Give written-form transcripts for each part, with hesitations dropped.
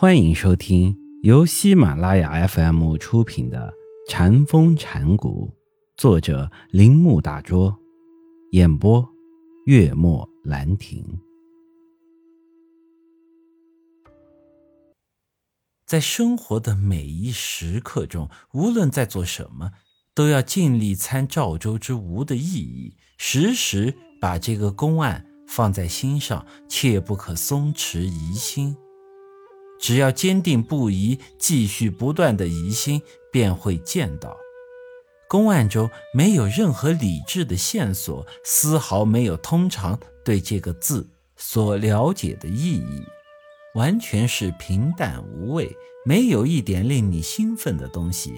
欢迎收听由喜马拉雅 FM 出品的《禅风禅谷》，作者铃木大拙，演播月末兰亭。在生活的每一时刻中，无论在做什么，都要尽力参赵州之吴的意义，时时把这个公案放在心上，切不可松弛疑心。只要坚定不移，继续不断的疑心，便会见到公案中没有任何理智的线索，丝毫没有通常对这个字所了解的意义，完全是平淡无味，没有一点令你兴奋的东西，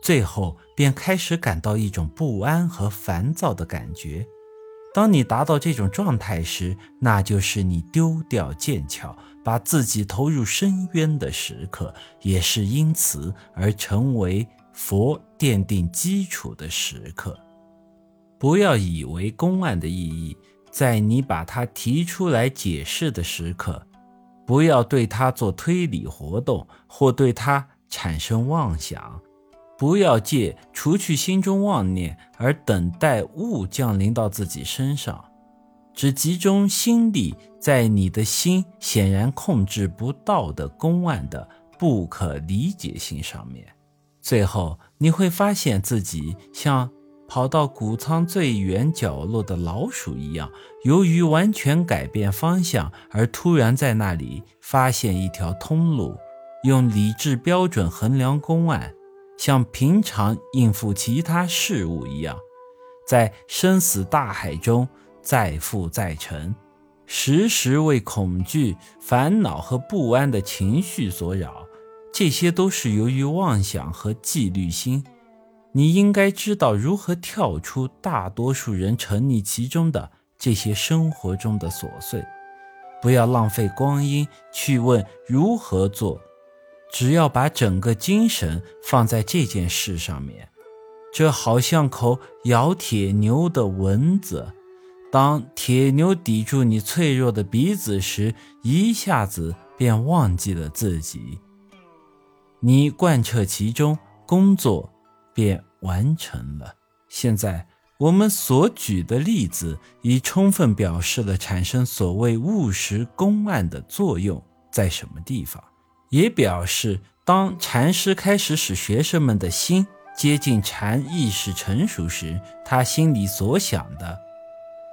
最后便开始感到一种不安和烦躁的感觉。当你达到这种状态时，那就是你丢掉剑鞘，把自己投入深渊的时刻，也是因此而成为佛奠定基础的时刻。不要以为公案的意义，在你把它提出来解释的时刻，不要对它做推理活动，或对它产生妄想。不要借除去心中妄念而等待物降临到自己身上，只集中心力在你的心显然控制不到的公案的不可理解性上面。最后你会发现自己像跑到谷仓最远角落的老鼠一样，由于完全改变方向而突然在那里发现一条通路。用理智标准衡量公案，像平常应付其他事物一样，在生死大海中再浮再沉，时时为恐惧、烦恼和不安的情绪所扰，这些都是由于妄想和纪律心。你应该知道如何跳出大多数人沉溺其中的这些生活中的琐碎，不要浪费光阴去问如何做，只要把整个精神放在这件事上面。这好像口咬铁牛的蚊子，当铁牛抵住你脆弱的鼻子时，一下子便忘记了自己，你贯彻其中，工作便完成了。现在我们所举的例子已充分表示了产生所谓务实公案的作用在什么地方，也表示当禅师开始使学生们的心接近禅意识成熟时，他心里所想的。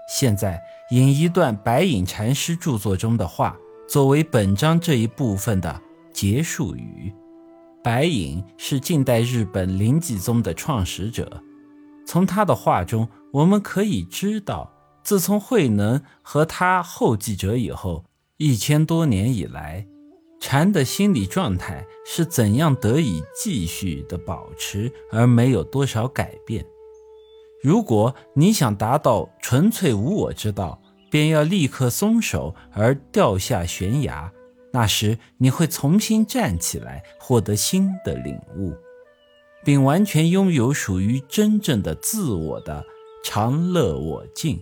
现在引一段白隐禅师著作中的话作为本章这一部分的结束语。白隐是近代日本临济宗的创始者，从他的话中我们可以知道，自从慧能和他后继者以后，1000多年以来，禅的心理状态是怎样得以继续的保持而没有多少改变。如果你想达到纯粹无我之道，便要立刻松手而掉下悬崖，那时你会重新站起来，获得新的领悟，并完全拥有属于真正的自我的常乐我净。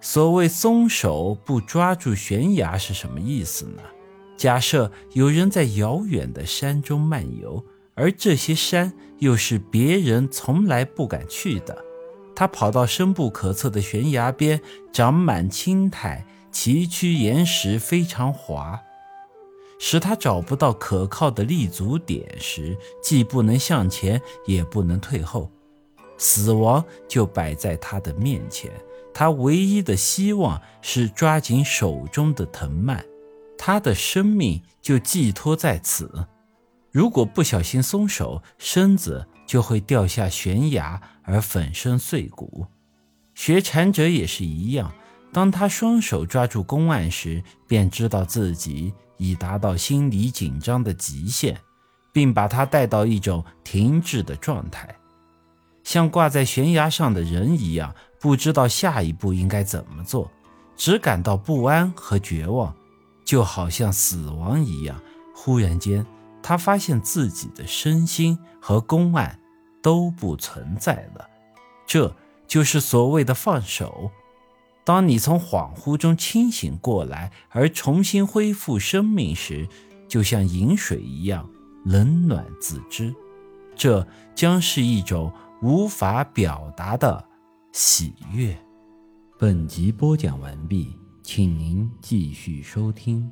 所谓松手不抓住悬崖是什么意思呢？假设有人在遥远的山中漫游，而这些山又是别人从来不敢去的，他跑到深不可测的悬崖边，长满青苔，崎岖岩石非常滑，使他找不到可靠的立足点时，既不能向前也不能退后，死亡就摆在他的面前。他唯一的希望是抓紧手中的藤蔓，他的生命就寄托在此。如果不小心松手，身子就会掉下悬崖而粉身碎骨。学禅者也是一样，当他双手抓住公案时，便知道自己已达到心理紧张的极限，并把它带到一种停滞的状态，像挂在悬崖上的人一样，不知道下一步应该怎么做，只感到不安和绝望，就好像死亡一样。忽然间，他发现自己的身心和公案都不存在了，这就是所谓的放手。当你从恍惚中清醒过来而重新恢复生命时，就像饮水一样冷暖自知，这将是一种无法表达的喜悦。本集播讲完毕，请您继续收听。